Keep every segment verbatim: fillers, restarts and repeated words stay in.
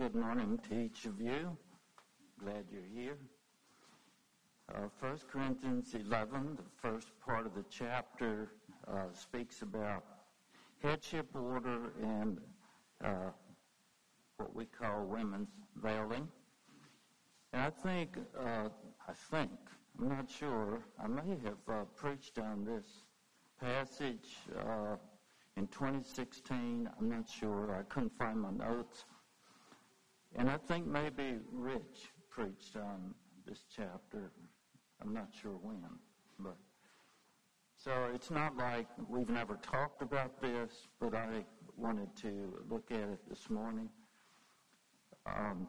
Good morning to each of you. Glad you're here. Uh, First Corinthians eleven, the first part of the chapter, uh, speaks about headship order and uh, what we call women's veiling. And I think, uh, I think, I'm not sure, I may have uh, preached on this passage uh, in twenty sixteen. I'm not sure. I couldn't find my notes. And I think maybe Rich preached on this chapter. I'm not sure when. But so it's not like we've never talked about this, but I wanted to look at it this morning. Um,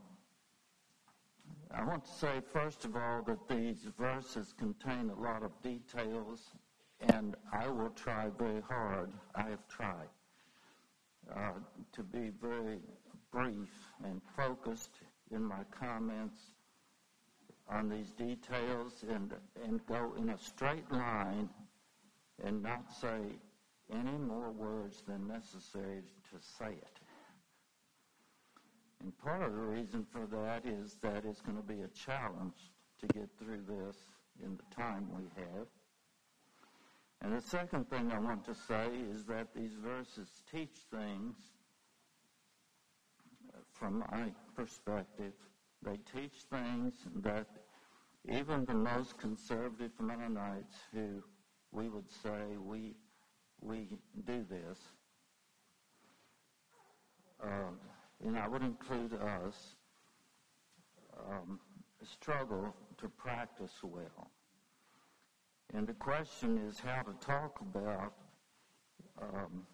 I want to say, first of all, that these verses contain a lot of details, and I will try very hard. I have tried uh, to be very brief and focused in my comments on these details and and go in a straight line and not say any more words than necessary to say it. And part of the reason for that is that it's going to be a challenge to get through this in the time we have. And the second thing I want to say is that these verses teach things. From my perspective, they teach things that even the most conservative Mennonites, who we would say we we do this, uh, and I would include us, um, struggle to practice well. And the question is how to talk about um,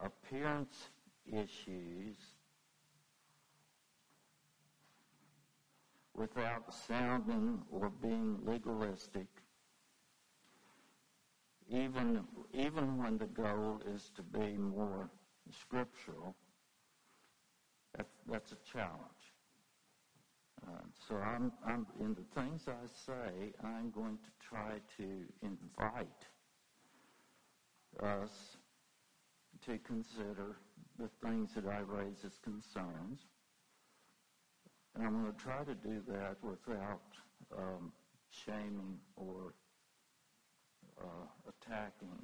appearance issues without sounding or being legalistic, even even when the goal is to be more scriptural. That, that's a challenge. Uh, so I'm, I'm in the things I say, I'm going to try to invite us to consider the things that I raise as concerns. And I'm going to try to do that without um, shaming or uh, attacking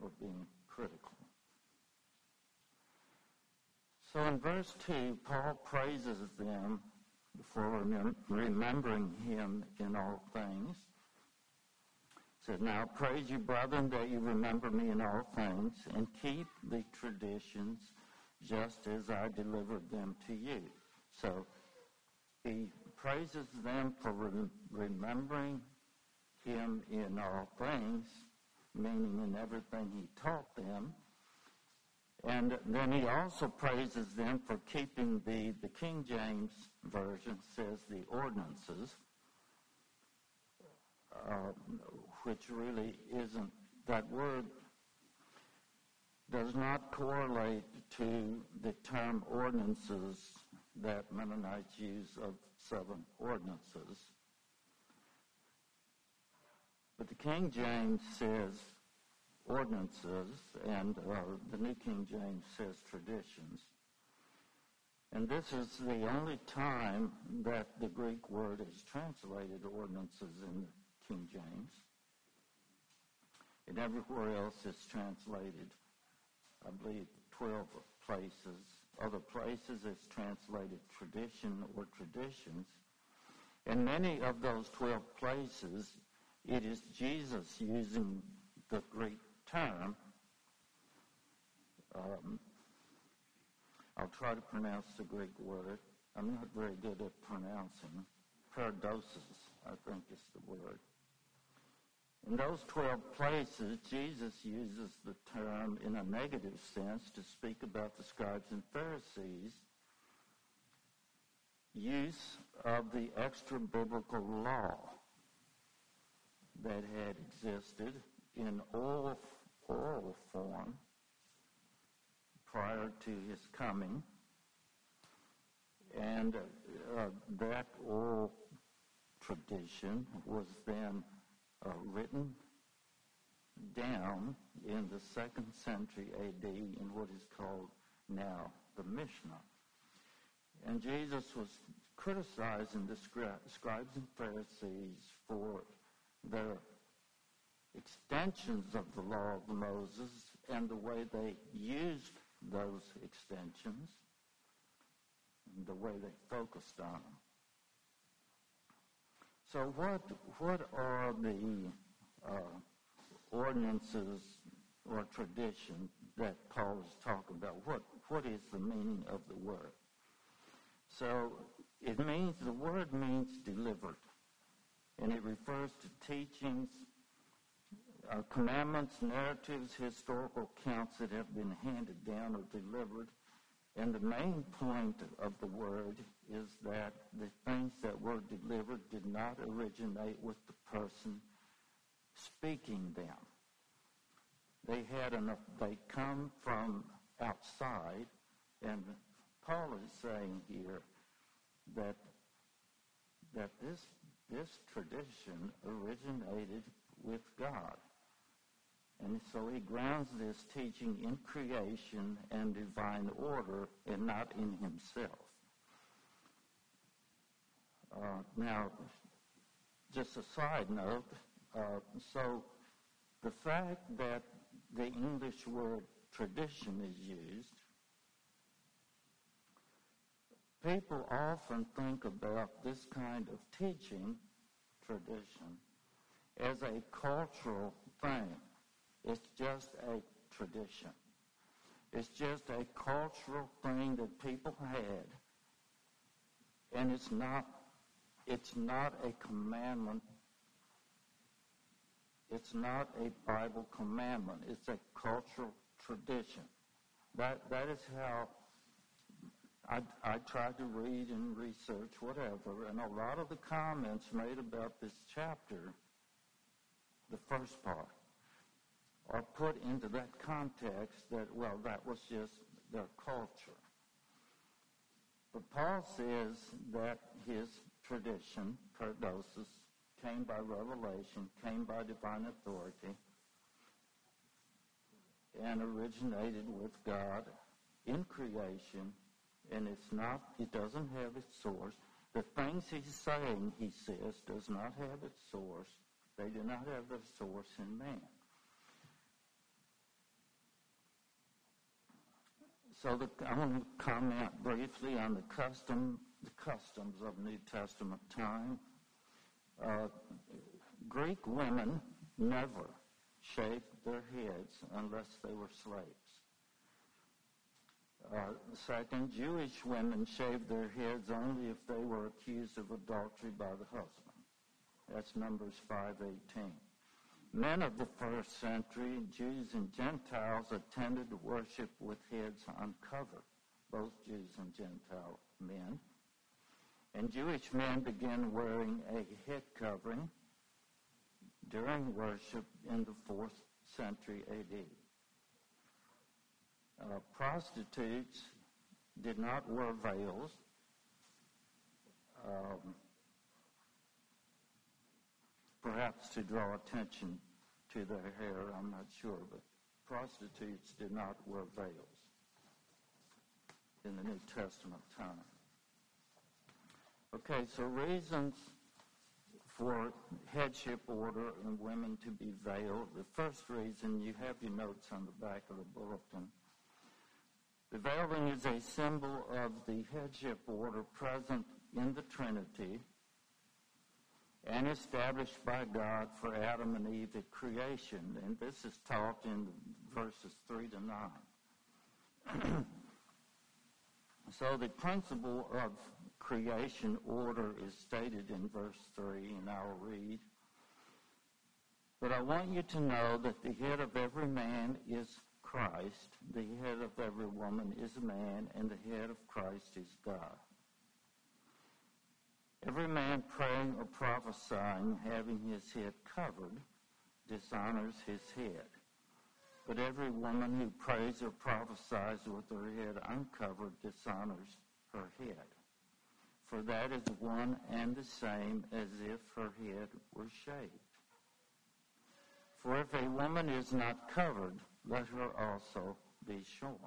or being critical. So in verse two, Paul praises them for remem- remembering him in all things. He says, "Now praise you, brethren, that you remember me in all things, and keep the traditions just as I delivered them to you." So he praises them for re- remembering him in all things, meaning in everything he taught them. And then he also praises them for keeping the, the King James Version says the ordinances, uh, which really isn't, that word does not correlate to the term ordinances that Mennonites use of seven ordinances. But the King James says ordinances, and uh, the New King James says traditions. And this is the only time that the Greek word is translated ordinances in the King James. And everywhere else it's translated, I believe, twelve places. Other places it's translated tradition or traditions. In many of those twelve places, it is Jesus using the Greek term. Um, I'll try to pronounce the Greek word. I'm not very good at pronouncing. Paradosis, I think, is the word. In those twelve places, Jesus uses the term in a negative sense to speak about the scribes and Pharisees' use of the extra-biblical law that had existed in oral, oral form prior to his coming. And uh, that oral tradition was then Uh, written down in the second century A D in what is called now the Mishnah. And Jesus was criticizing the scribes and Pharisees for their extensions of the law of Moses and the way they used those extensions and the way they focused on them. So what what are the uh, ordinances or tradition that Paul is talking about? What what is the meaning of the word? So it means, the word means delivered, and it refers to teachings, uh, commandments, narratives, historical accounts that have been handed down or delivered. And the main point of the word is that the things that were delivered did not originate with the person speaking them. They had an, they come from outside, and Paul is saying here that that this this tradition originated with God. And so he grounds this teaching in creation and divine order and not in himself. Uh, now, just a side note, uh, so the fact that the English word tradition is used, people often think about this kind of teaching, tradition, as a cultural thing. It's just a tradition. It's just a cultural thing that people had, and it's not it's not a commandment. It's not a Bible commandment. It's a cultural tradition. That that is how I, I tried to read and research whatever, and a lot of the comments made about this chapter, the first part, are put into that context that, well, that was just their culture. But Paul says that his tradition, Paradosis, came by revelation, came by divine authority, and originated with God in creation, and it's not, it doesn't have its source. The things he's saying, he says, does not have its source. They do not have their source in man. So the, I want to comment briefly on the custom, the customs of New Testament time. Uh, Greek women never shaved their heads unless they were slaves. Uh, second, Jewish women shaved their heads only if they were accused of adultery by the husband. That's Numbers five eighteen. Men of the first century, Jews and Gentiles, attended worship with heads uncovered, both Jews and Gentile men. And Jewish men began wearing a head covering during worship in the fourth century A D. Uh, prostitutes did not wear veils. Um, Perhaps to draw attention to their hair, I'm not sure, but prostitutes did not wear veils in the New Testament time. Okay, so reasons for headship order and women to be veiled. The first reason, you have your notes on the back of the bulletin. The veiling is a symbol of the headship order present in the Trinity and established by God for Adam and Eve at creation. And this is taught in verses three to nine. So the principle of creation order is stated in verse three, and I'll read. But I want you to know that the head of every man is Christ, the head of every woman is man, and the head of Christ is God. Every man praying or prophesying, having his head covered, dishonors his head. But every woman who prays or prophesies with her head uncovered dishonors her head. For that is one and the same as if her head were shaved. For if a woman is not covered, let her also be shorn.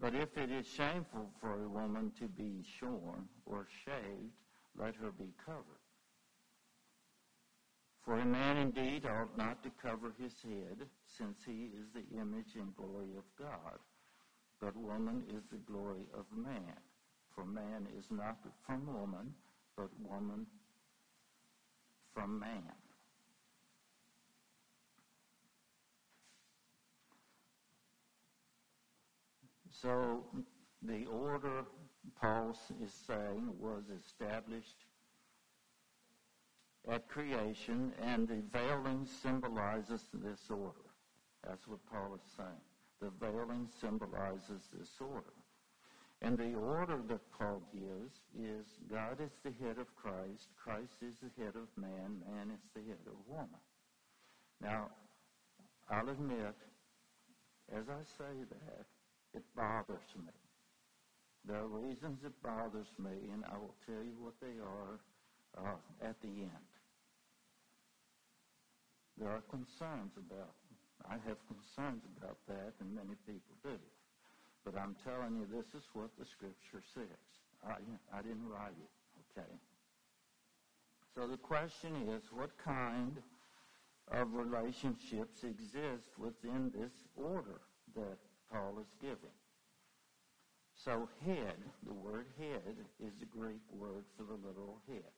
But if it is shameful for a woman to be shorn or shaved, let her be covered. For a man indeed ought not to cover his head, since he is the image and glory of God. But woman is the glory of man. For man is not from woman, but woman from man. So the order Paul is saying was established at creation, and the veiling symbolizes this order. That's what Paul is saying. The veiling symbolizes this order. And the order that Paul gives is God is the head of Christ, Christ is the head of man, man is the head of woman. Now, I'll admit, as I say that, it bothers me. There are reasons it bothers me, and I will tell you what they are uh, at the end. There are concerns about them. I have concerns about that, and many people do. But I'm telling you, this is what the Scripture says. I, I didn't write it, okay? So the question is, what kind of relationships exist within this order that Paul is giving? So head, the word head, is the Greek word for the literal head.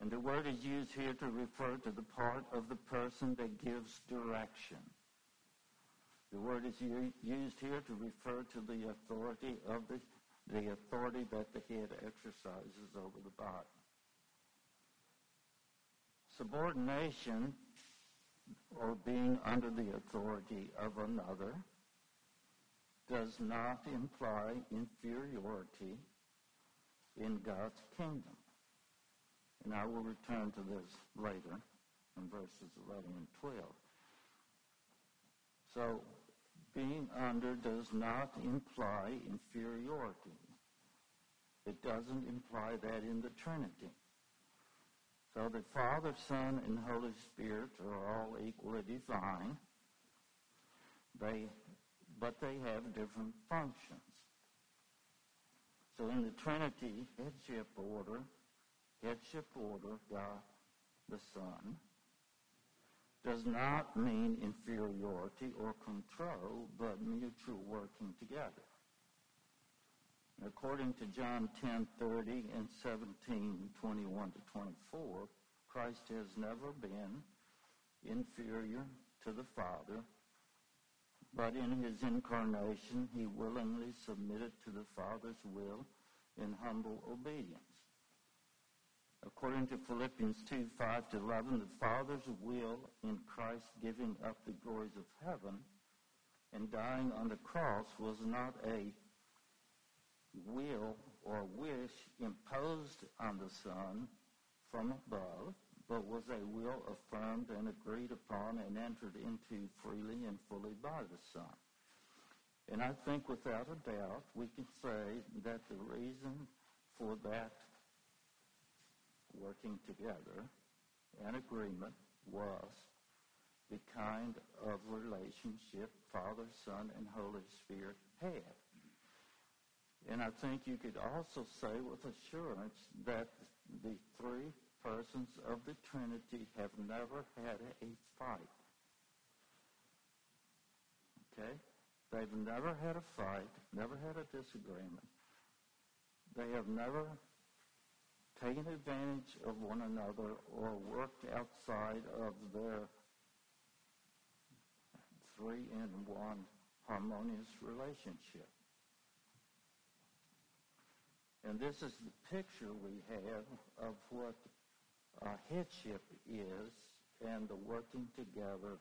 And the word is used here to refer to the part of the person that gives direction. The word is used here to refer to the authority of the, the authority that the head exercises over the body. Subordination, or being under the authority of another, does not imply inferiority in God's kingdom. And I will return to this later in verses eleven and twelve. So, being under does not imply inferiority. It doesn't imply that in the Trinity. So the Father, Son, and Holy Spirit are all equally divine, they, but they have different functions. So in the Trinity headship order, headship order, God the Son does not mean inferiority or control, but mutual working together. According to John ten thirty and seventeen twenty-one to twenty-four, Christ has never been inferior to the Father, but in his incarnation he willingly submitted to the Father's will in humble obedience. According to Philippians two, five to eleven, the Father's will in Christ giving up the glories of heaven and dying on the cross was not a will or wish imposed on the Son from above, but was a will affirmed and agreed upon and entered into freely and fully by the Son. And I think without a doubt we can say that the reason for that working together and agreement was the kind of relationship Father, Son, and Holy Spirit had. And I think you could also say with assurance that the three persons of the Trinity have never had a fight. Okay? They've never had a fight, never had a disagreement. They have never taken advantage of one another or worked outside of their three-in-one harmonious relationship. And this is the picture we have of what uh, headship is and the working together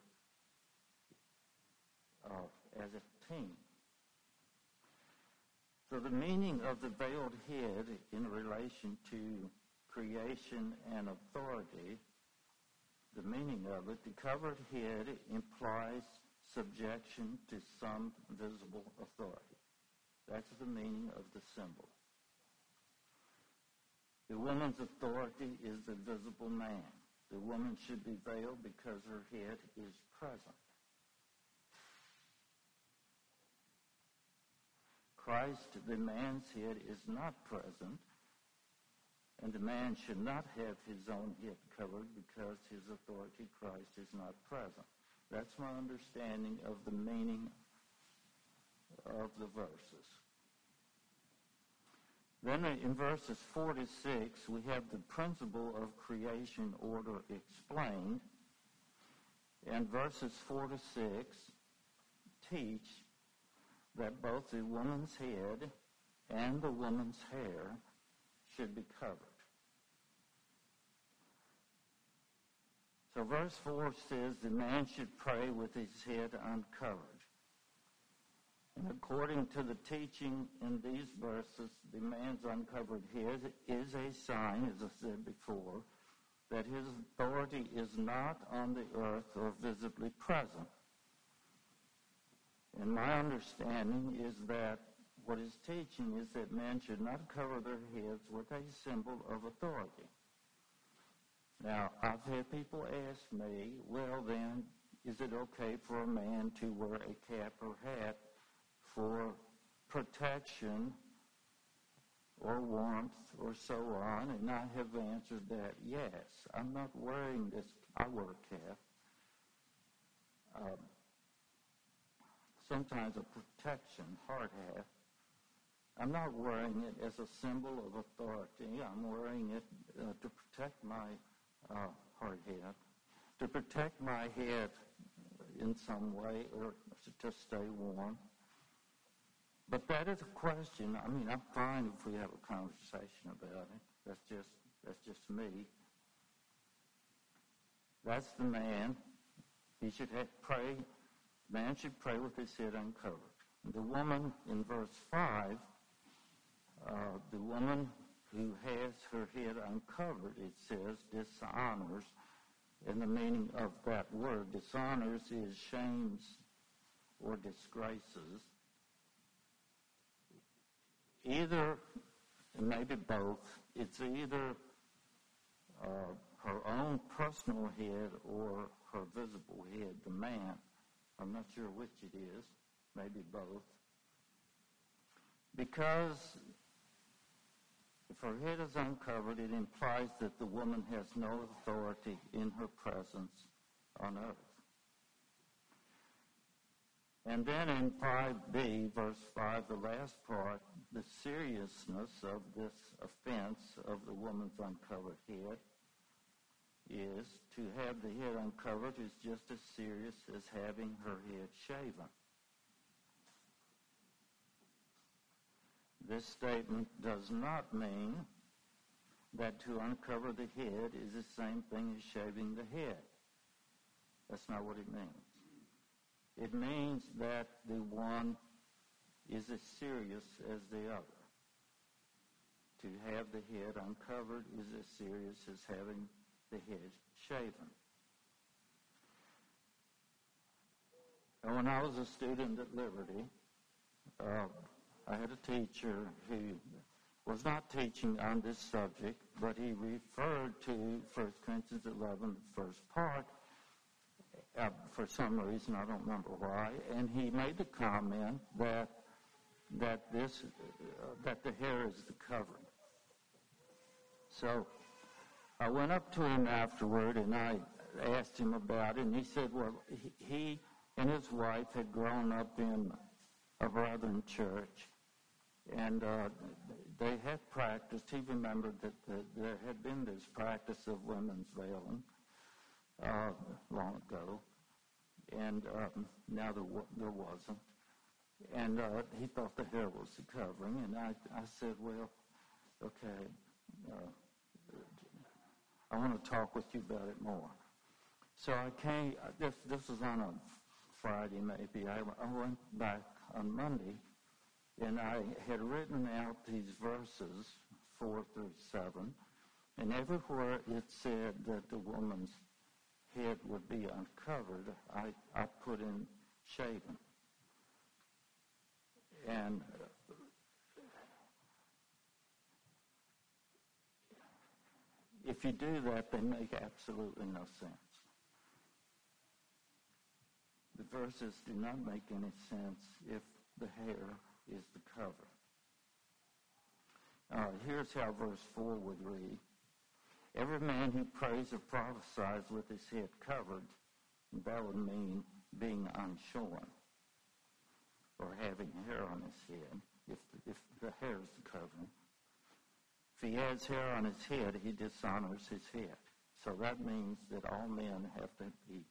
uh, as a team. So the meaning of the veiled head in relation to creation and authority, the meaning of it, the covered head implies subjection to some visible authority. That's the meaning of the symbol. The woman's authority is the visible man. The woman should be veiled because her head is present. Christ, the man's head, is not present, and the man should not have his own head covered because his authority, Christ, is not present. That's my understanding of the meaning of the verses. Then in verses four to six, we have the principle of creation order explained. And verses four to six teach that both the woman's head and the woman's hair should be covered. So verse four says the man should pray with his head uncovered. And according to the teaching in these verses, the man's uncovered head is a sign, as I said before, that his authority is not on the earth or visibly present. And my understanding is that what is teaching is that men should not cover their heads with a symbol of authority. Now, I've had people ask me, well then, is it okay for a man to wear a cap or hat for protection or warmth or so on, and I have answered that, yes. I'm not wearing this, I wear a cap. Um, sometimes a protection, hard hat. I'm not wearing it as a symbol of authority. I'm wearing it uh, to protect my uh, hard hat, to protect my head in some way or to stay warm. But that is a question. I mean, I'm fine if we have a conversation about it. That's just that's just me. That's the man. He should have pray. The man should pray with his head uncovered. The woman in verse five, uh, the woman who has her head uncovered, it says, dishonors. And the meaning of that word, dishonors, is shames or disgraces. Either, maybe both, it's either uh, her own personal head or her visible head, the man. I'm not sure which it is, maybe both. Because if her head is uncovered, it implies that the woman has no authority in her presence on earth. And then in five B, verse five, the last part, the seriousness of this offense of the woman's uncovered head is to have the head uncovered is just as serious as having her head shaven. This statement does not mean that to uncover the head is the same thing as shaving the head. That's not what it means. It means that the one is as serious as the other. To have the head uncovered is as serious as having the head shaven. And when I was a student at Liberty, uh, I had a teacher who was not teaching on this subject, but he referred to First Corinthians eleven, the first part, Uh, for some reason, I don't remember why, and he made the comment that that this uh, that the hair is the covering. So I went up to him afterward and I asked him about it, and he said, well, he, he and his wife had grown up in a Brethren church, and uh, they had practiced. He remembered that the, there had been this practice of women's veiling Uh, long ago, and um, now there, w- there wasn't. And uh, he thought the hair was the covering, and I, I said, well, okay, uh, I want to talk with you about it more. So I came, this, this was on a Friday maybe, I, I went back on Monday, and I had written out these verses, four through seven, and everywhere it said that the woman's head would be uncovered, I, I put in shaven. And if you do that, they make absolutely no sense. The verses do not make any sense if the hair is the cover. All right, here's how verse four would read. Every man who prays or prophesies with his head covered, that would mean being unshorn or having hair on his head, if the, if the hair is the covering. If he has hair on his head, he dishonors his head. So that means that all men have to be,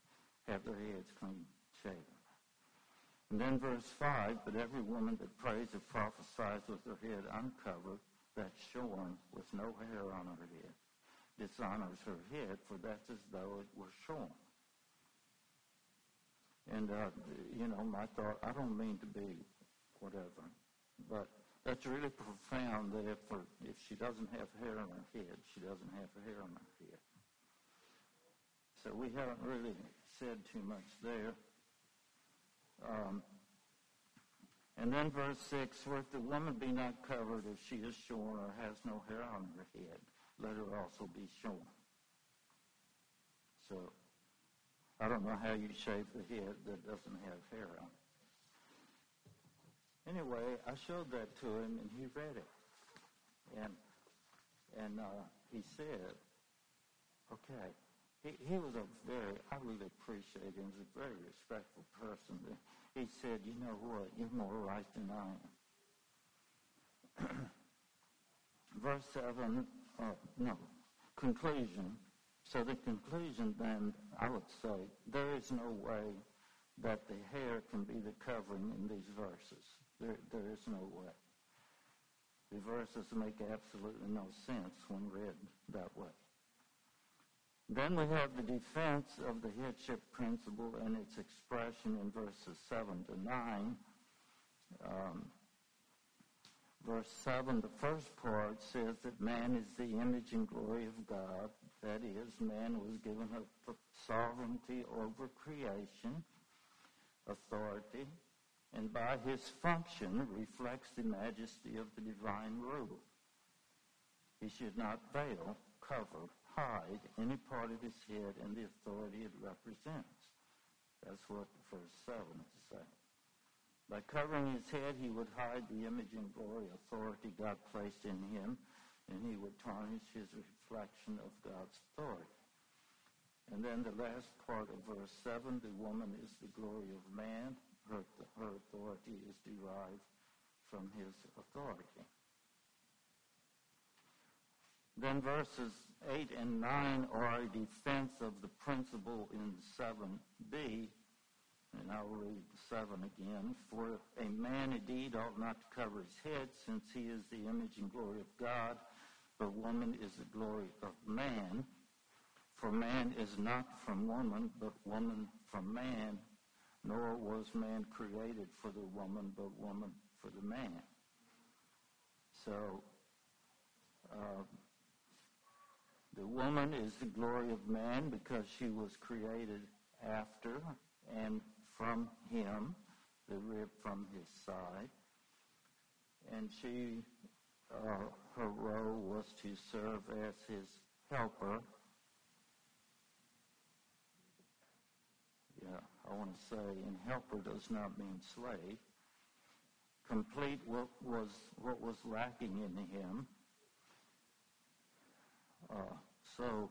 have their heads clean shaven. And then verse five, but every woman that prays or prophesies with her head uncovered, that's shorn with no hair on her head, dishonors her head, for that's as though it were shorn. And, uh, you know, my thought, I don't mean to be whatever, but that's really profound that if, her, if she doesn't have hair on her head, she doesn't have hair on her head. So we haven't really said too much there. Um, and then verse six, for if the woman be not covered, if she is shorn or has no hair on her head, let her also be shorn. So I don't know how you shave the head that doesn't have hair on it. Anyway, I showed that to him, and he read it. And and uh, he said, okay. He, he was a very, I really appreciate him. He was a very respectful person. He said, you know what, you're more right than I am. Verse seven, oh, no, conclusion. So the conclusion then, I would say, there is no way that the hair can be the covering in these verses. There, there is no way. The verses make absolutely no sense when read that way. Then we have the defense of the headship principle and its expression in verses seven to nine. Um, verse seven, the first part says that man is the image and glory of God. That is, man was given a sovereignty over creation, authority, and by his function reflects the majesty of the divine rule. He should not veil, cover, hide any part of his head and the authority it represents. That's what verse seven is saying. By covering his head, he would hide the image and glory authority God placed in him, and he would tarnish his reflection of God's authority. And then the last part of verse seven, the woman is the glory of man. Her, her authority is derived from his authority. Then verses eight and nine are a defense of the principle in seven b. And I'll read seven again. For a man indeed ought not to cover his head, since he is the image and glory of God, but woman is the glory of man. For man is not from woman, but woman from man, nor was man created for the woman, but woman for the man. So, uh, the woman is the glory of man because she was created after and from him, the rib from his side. And she, uh, her role was to serve as his helper. Yeah, I want to say, and helper does not mean slave. Complete what was, what was lacking in him. Uh, so,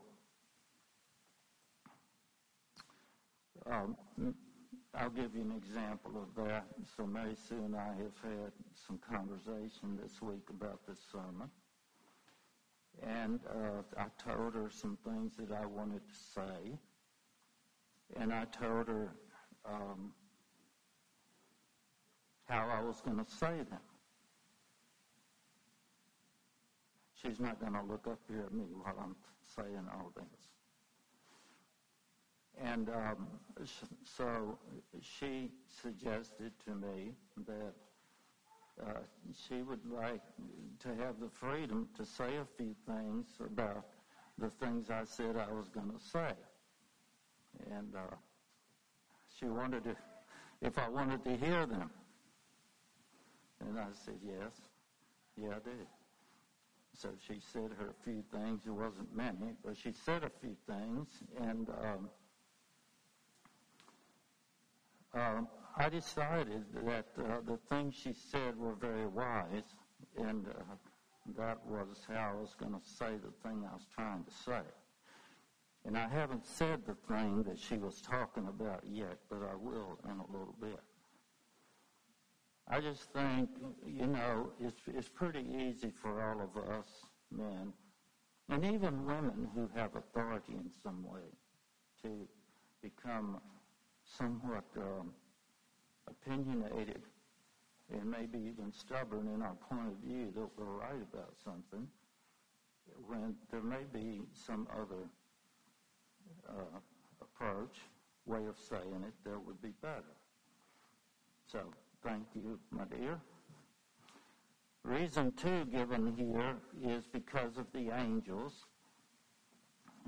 um, I'll give you an example of that. So Macy and I have had some conversation this week about this sermon. And uh, I told her some things that I wanted to say. And I told her um, how I was going to say them. She's not going to look up here at me while I'm saying all this. And um, so she suggested to me that uh, she would like to have the freedom to say a few things about the things I said I was going to say. And uh, she wondered if, if I wanted to hear them. And I said, yes. Yeah, I did. So she said her few things. It wasn't many, but she said a few things. And um, um, I decided that uh, the things she said were very wise, and uh, that was how I was going to say the thing I was trying to say. And I haven't said the thing that she was talking about yet, but I will in a little bit. I just think, you know, it's, it's pretty easy for all of us men, and even women who have authority in some way, to become somewhat um, opinionated and maybe even stubborn in our point of view that we're right about something, when there may be some other uh, approach, way of saying it, that would be better. So, thank you, my dear. Reason two given here is because of the angels.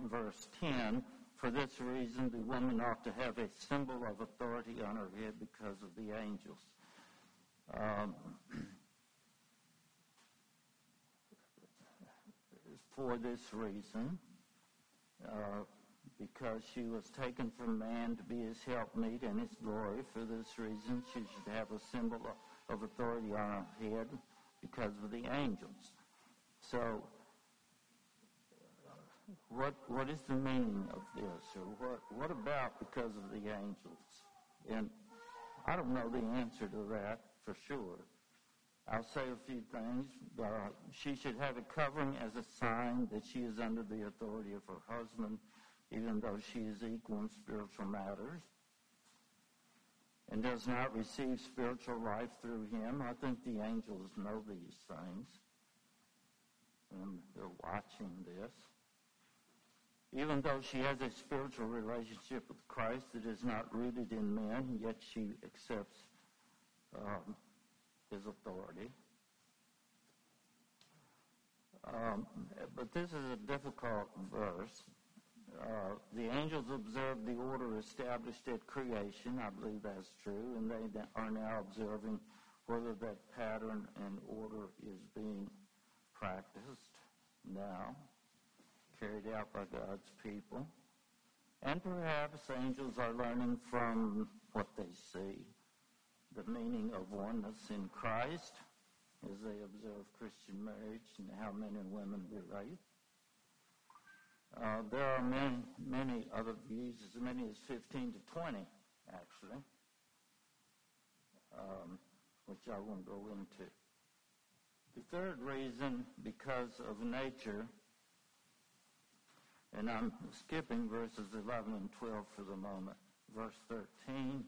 Verse ten, for this reason the woman ought to have a symbol of authority on her head because of the angels. Um, for this reason, uh, because she was taken from man to be his helpmeet and his glory, for this reason she should have a symbol of authority on her head because of the angels. So, what what is the meaning of this? Or what, what about because of the angels? And I don't know the answer to that for sure. I'll say a few things. Uh, she should have a covering as a sign that she is under the authority of her husband, even though she is equal in spiritual matters, and does not receive spiritual life through him. I think the angels know these things, and they're watching this. Even though she has a spiritual relationship with Christ that is not rooted in men, yet she accepts um, his authority. Um, but this is a difficult verse. Uh, the angels observed the order established at creation. I believe that's true, and they are now observing whether that pattern and order is being practiced now, carried out by God's people. And perhaps angels are learning from what they see, the meaning of oneness in Christ as they observe Christian marriage and how men and women relate. Uh, there are many, many other views, as many as fifteen to twenty, actually, um, which I won't go into. The third reason, because of nature, and I'm skipping verses eleven and twelve for the moment. Verse thirteen,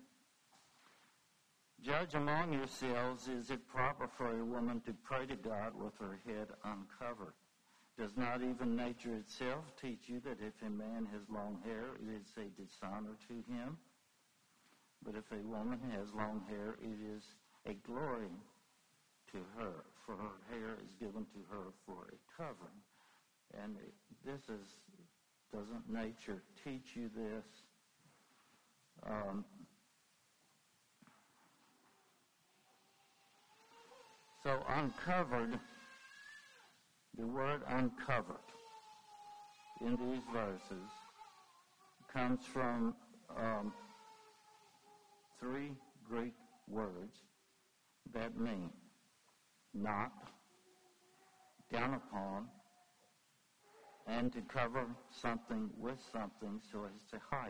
judge among yourselves, is it proper for a woman to pray to God with her head uncovered? Does not even nature itself teach you that if a man has long hair, it is a dishonor to him? But if a woman has long hair, it is a glory to her, for her hair is given to her for a covering. And this is, doesn't nature teach you this? Um, so uncovered... The word uncovered in these verses comes from um, three Greek words that mean not, down upon, and to cover something with something so as to hide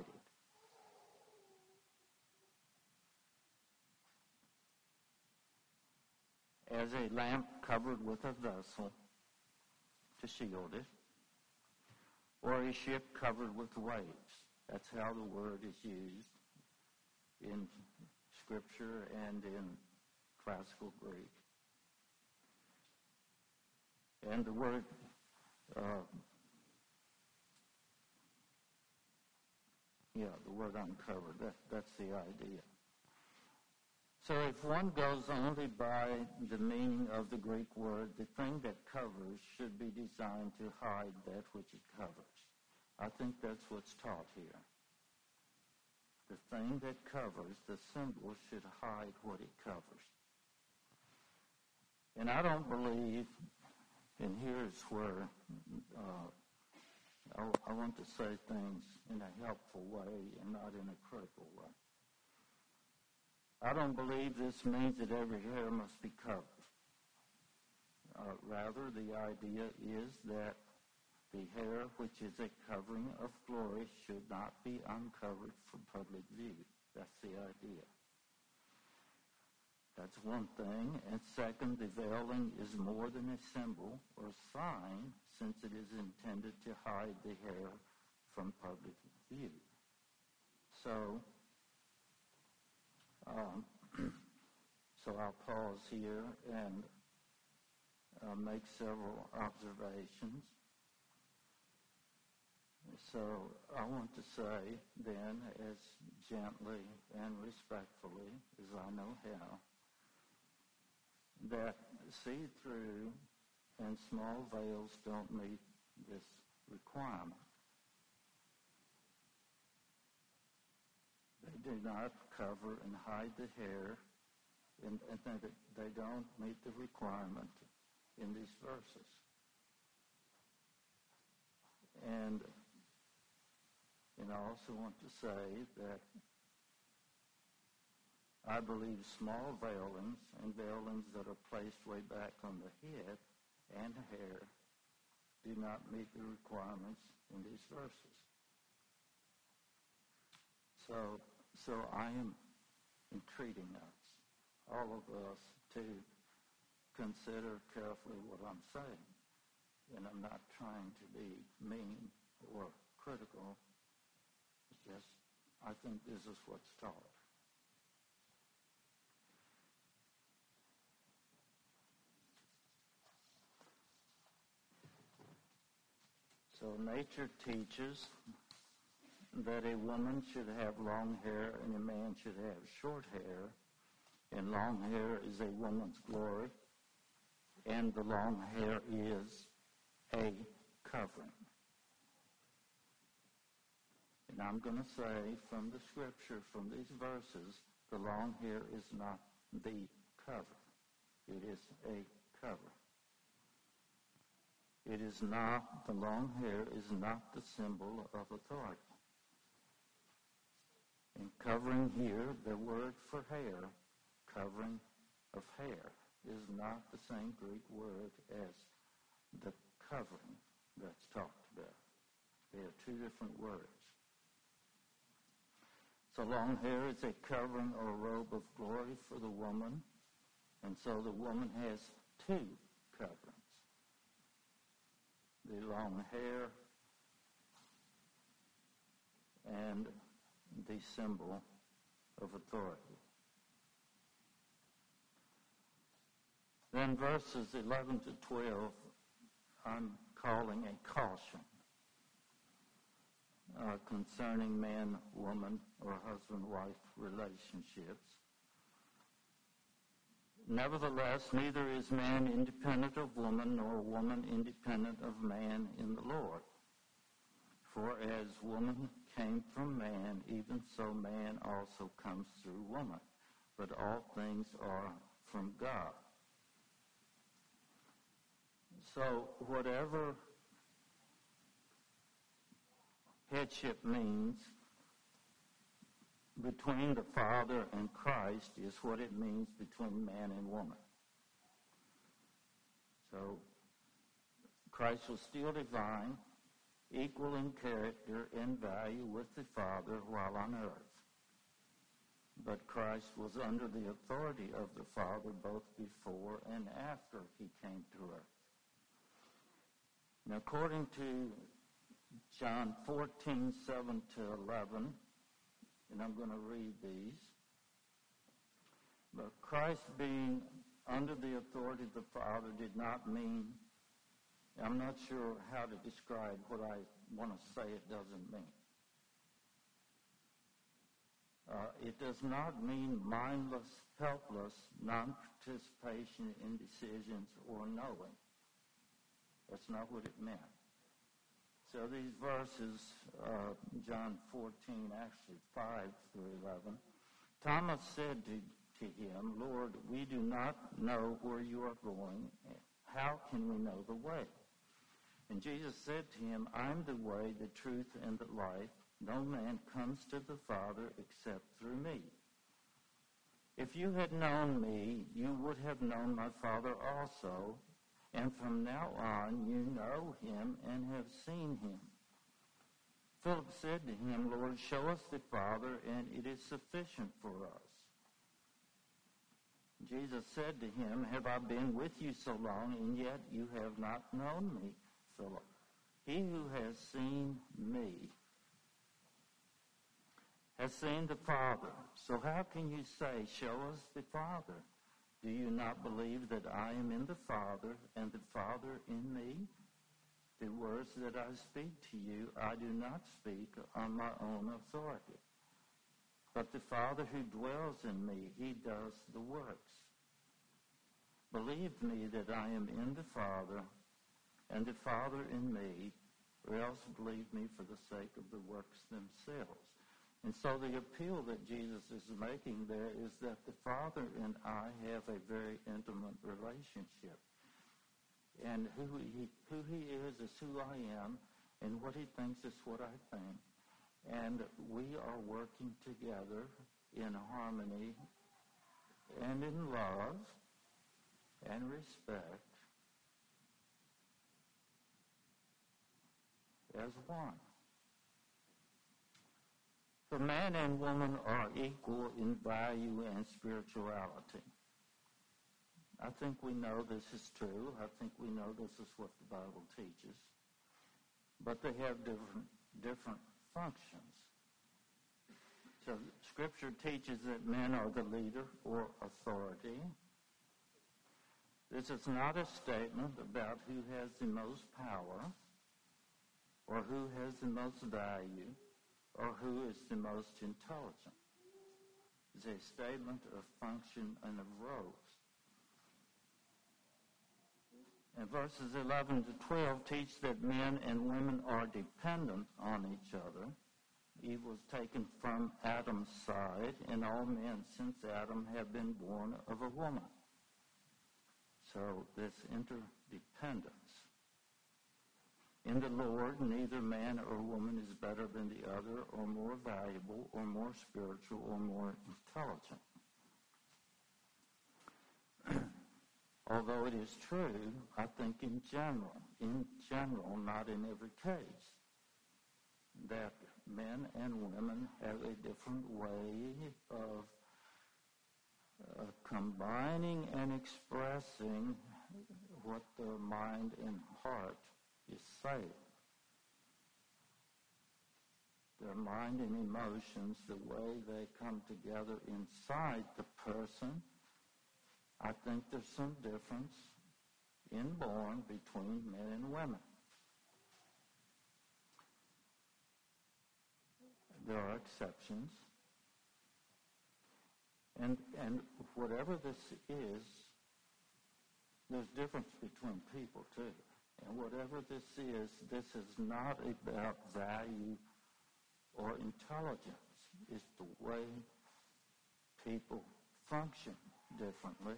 it. As a lamp covered with a vessel to shield it, or a ship covered with waves. That's how the word is used in Scripture and in classical Greek. And the word uh, yeah, the word uncovered, that, that's the idea. So if one goes only by the meaning of the Greek word, the thing that covers should be designed to hide that which it covers. I think that's what's taught here. The thing that covers, the symbol, should hide what it covers. And I don't believe, and here's where uh, I, I want to say things in a helpful way and not in a critical way. I don't believe this means that every hair must be covered. Uh, rather, the idea is that the hair, which is a covering of glory, should not be uncovered for public view. That's the idea. That's one thing. And second, the veiling is more than a symbol or sign, since it is intended to hide the hair from public view. So, um, so I'll pause here and uh, make several observations. So I want to say then, as gently and respectfully as I know how, that see-through and small veils don't meet this requirement. They do not cover and hide the hair, and, and they don't meet the requirement in these verses. And, and I also want to say that I believe small veilings and veilings that are placed way back on the head and hair do not meet the requirements in these verses. So, so I am entreating us, all of us, to consider carefully what I'm saying. And I'm not trying to be mean or critical. It's just, I think this is what's taught. So nature teaches that a woman should have long hair and a man should have short hair. And long hair is a woman's glory. And the long hair is a covering. And I'm going to say from the scripture, from these verses, the long hair is not the cover. It is a cover. It is not, the long hair is not the symbol of authority. And covering here, the word for hair, covering of hair, is not the same Greek word as the covering that's talked about. They are two different words. So long hair is a covering or robe of glory for the woman, and so the woman has two coverings. The long hair and the symbol of authority. Then verses eleven to twelve, I'm calling a caution uh, concerning man, woman, or husband-wife relationships. Nevertheless, neither is man independent of woman, nor woman independent of man in the Lord. For as woman came from man, even so man also comes through woman. But all things are from God. So whatever headship means between the Father and Christ is what it means between man and woman. So Christ was still divine, equal in character and value with the Father while on earth. But Christ was under the authority of the Father both before and after he came to earth. Now, according to John fourteen, seven to eleven, and I'm going to read these, but Christ being under the authority of the Father did not mean, I'm not sure how to describe what I want to say it doesn't mean. Uh, it does not mean mindless, helpless, non-participation in decisions or knowing. That's not what it meant. So these verses, uh, John fourteen, actually five through eleven, Thomas said to, to him, Lord, we do not know where you are going. How can we know the way? And Jesus said to him, I'm the way, the truth, and the life. No man comes to the Father except through me. If you had known me, you would have known my Father also, and from now on you know him and have seen him. Philip said to him, Lord, show us the Father, and it is sufficient for us. Jesus said to him, Have I been with you so long, and yet you have not known me, Philip? He who has seen me has seen the Father. So how can you say, Show us the Father? Do you not believe that I am in the Father, and the Father in me? The words that I speak to you, I do not speak on my own authority. But the Father who dwells in me, he does the works. Believe me that I am in the Father, and the Father in me, or else believe me for the sake of the works themselves. And so the appeal that Jesus is making there is that the Father and I have a very intimate relationship. And who he, who he is is who I am, and what he thinks is what I think. And we are working together in harmony and in love and respect as one. The man and woman are equal in value and spirituality. I think we know this is true. I think we know this is what the Bible teaches. But they have different different functions. So Scripture teaches that men are the leader or authority. This is not a statement about who has the most power or who has the most value or who is the most intelligent. It's a statement of function and of roles. And verses eleven to twelve teach that men and women are dependent on each other. Eve was taken from Adam's side, and all men since Adam have been born of a woman. So this interdependence. In the Lord, neither man or woman is better than the other, or more valuable, or more spiritual, or more intelligent. Although it is true, I think in general, in general, not in every case, that men and women have a different way of uh, combining and expressing what their mind and heart is saying. Their mind and emotions, the way they come together inside the person. I think there's some difference inborn between men and women. There are exceptions. And, and whatever this is, there's difference between people, too. And whatever this is, this is not about value or intelligence. It's the way people function differently.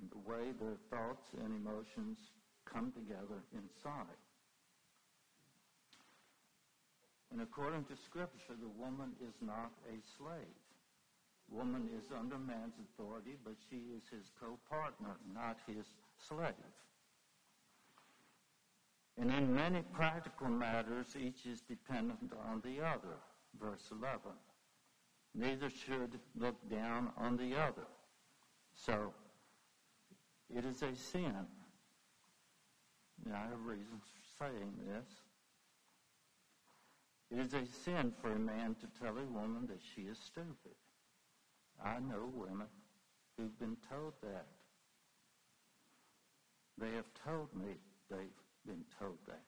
And the way their thoughts and emotions come together inside. And according to Scripture, the woman is not a slave. Woman is under man's authority, but she is his co-partner, not his slave. And in many practical matters, each is dependent on the other. Verse eleven. Neither should look down on the other. So, it is a sin. Now, I have reasons for saying this. It is a sin for a man to tell a woman that she is stupid. I know women who've been told that. They have told me they've been told that.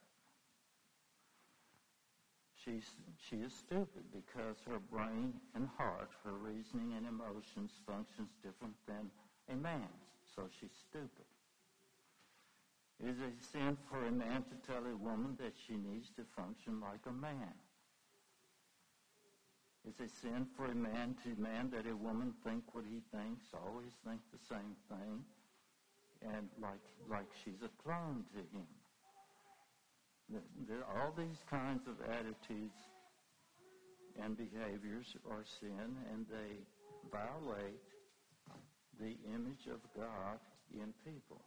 She's, she is stupid because her brain and heart, her reasoning and emotions functions different than a man's. So she's stupid. It is a sin for a man to tell a woman that she needs to function like a man. It's a sin for a man to demand that a woman think what he thinks, always think the same thing, and like, like she's a clone to him. There are all these kinds of attitudes and behaviors are sin, and they violate the image of God in people.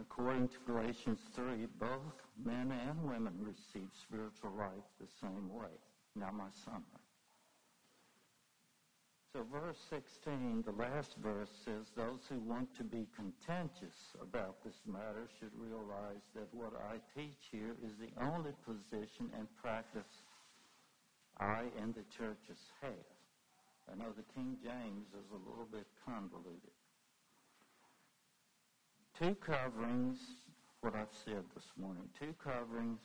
According to Galatians three, both men and women receive spiritual life the same way. Now my summary. So verse sixteen, the last verse, says those who want to be contentious about this matter should realize that what I teach here is the only position and practice I and the churches have. I know the King James is a little bit convoluted. Two coverings, what I've said this morning, two coverings,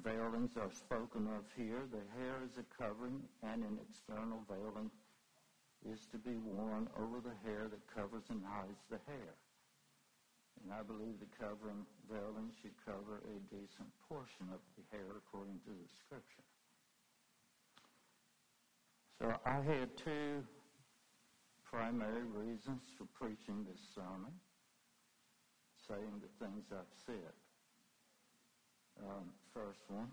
veilings are spoken of here. The hair is a covering, and an external veiling is to be worn over the hair that covers and hides the hair. And I believe the covering veiling should cover a decent portion of the hair according to the Scripture. So I had two primary reasons for preaching this sermon, saying the things I've said. Um, first one,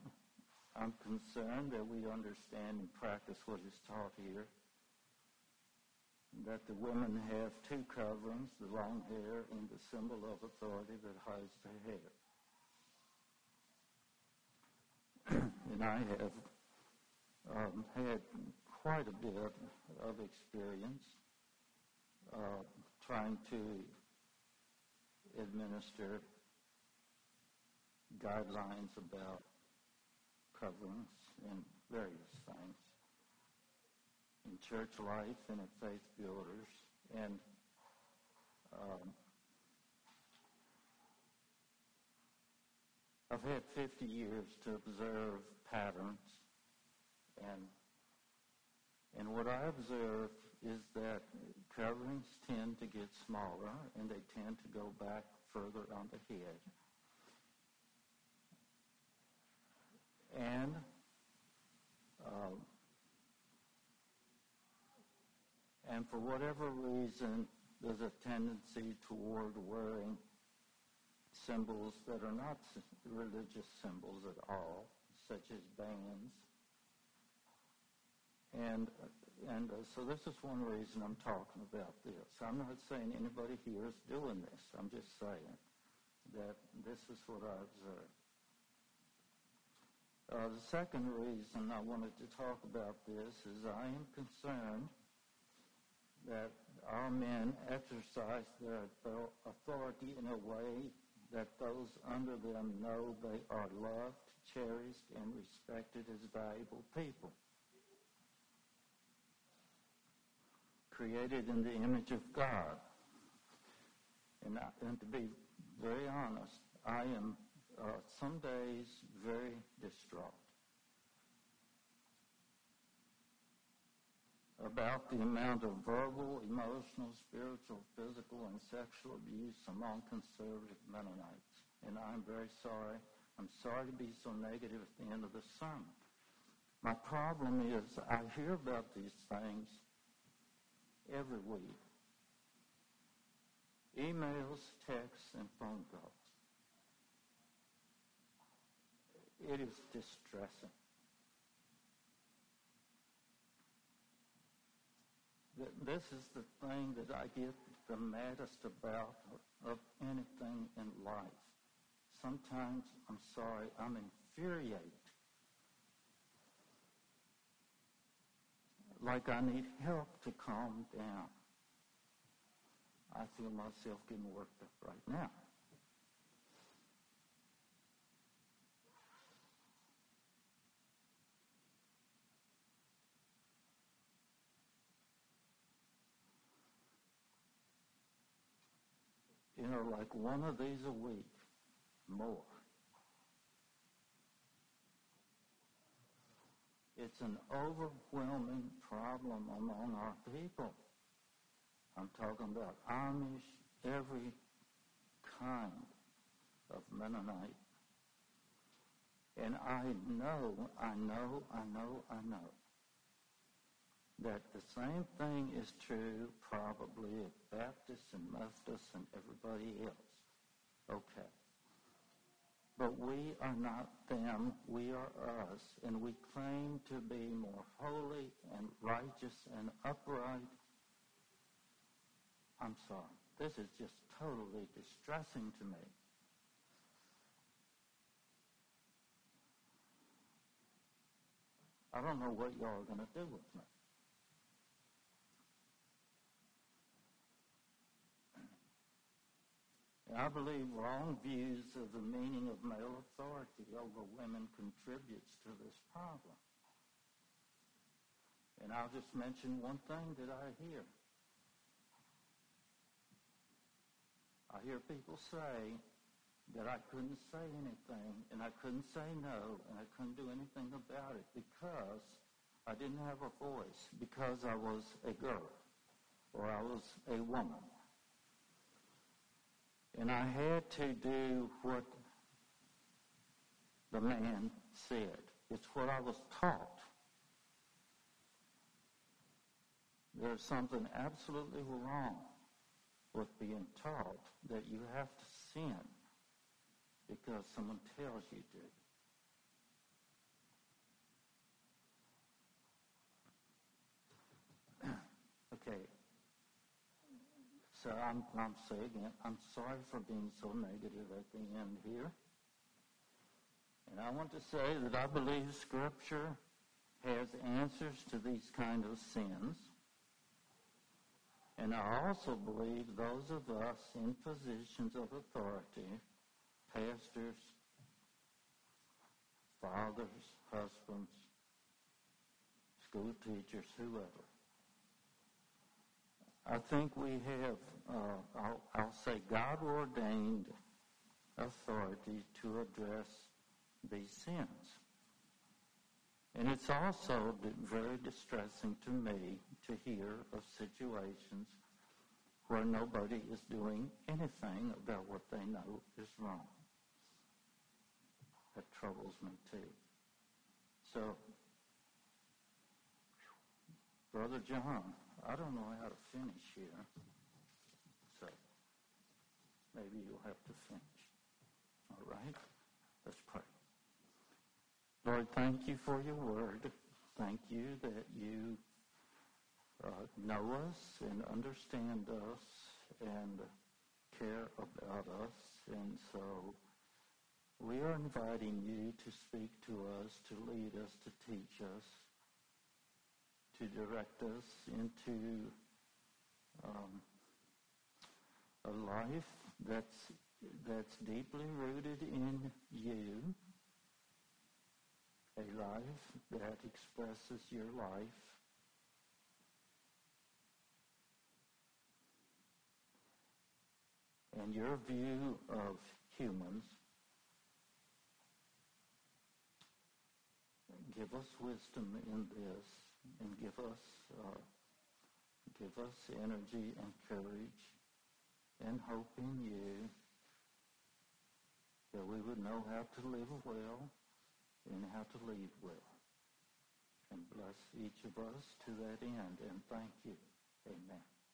I'm concerned that we understand and practice what is taught here, that the women have two coverings, the long hair and the symbol of authority that hides the hair. And I have um, had quite a bit of experience uh, trying to administer guidelines about coverings and various things in church life and at faith builders. And um, I've had fifty years to observe patterns, and and what I observe is that coverings tend to get smaller, and they tend to go back further on the head. And um, and for whatever reason, there's a tendency toward wearing symbols that are not religious symbols at all, such as bands. And and uh, so this is one reason I'm talking about this. I'm not saying anybody here is doing this. I'm just saying that this is what I observe. Uh, the second reason I wanted to talk about this is I am concerned that our men exercise their authority in a way that those under them know they are loved, cherished, and respected as valuable people, created in the image of God. And, I, and to be very honest, I am uh, some days very distraught about the amount of verbal, emotional, spiritual, physical, and sexual abuse among conservative Mennonites. And I'm very sorry. I'm sorry to be so negative at the end of the sermon. My problem is I hear about these things every week. Emails, texts, and phone calls. It is distressing. This is the thing that I get the maddest about of anything in life. Sometimes, I'm sorry, I'm infuriated. Like I need help to calm down. I feel myself getting worked up right now. You know, like one of these a week, more. It's an overwhelming problem among our people. I'm talking about Amish, every kind of Mennonite. And I know, I know, I know, I know that the same thing is true probably of Baptists and Methodists and everybody else. Okay. But we are not them, we are us, and we claim to be more holy and righteous and upright. I'm sorry, this is just totally distressing to me. I don't know what y'all are going to do with me. I believe wrong views of the meaning of male authority over women contributes to this problem. And I'll just mention one thing that I hear. I hear people say that I couldn't say anything, and I couldn't say no, and I couldn't do anything about it because I didn't have a voice, because I was a girl, or I was a woman. And I had to do what the man said. It's what I was taught. There's something absolutely wrong with being taught that you have to sin because someone tells you to. Okay. So I'm, I'm saying it. I'm sorry for being so negative at the end here. And I want to say that I believe Scripture has answers to these kind of sins. And I also believe those of us in positions of authority, pastors, fathers, husbands, school teachers, whoever, I think we have, uh, I'll, I'll say, God-ordained authority to address these sins. And it's also very distressing to me to hear of situations where nobody is doing anything about what they know is wrong. That troubles me too. So, Brother John, I don't know how to finish here, so maybe you'll have to finish. All right? Let's pray. Lord, thank you for your word. Thank you that you uh, know us and understand us and care about us. And so we are inviting you to speak to us, to lead us, to teach us, to direct us into um, a life that's that's deeply rooted in you, a life that expresses your life, and your view of humans. Give us wisdom in this. And give us, uh, give us energy and courage and hope in you that we would know how to live well and how to lead well. And bless each of us to that end. And thank you. Amen.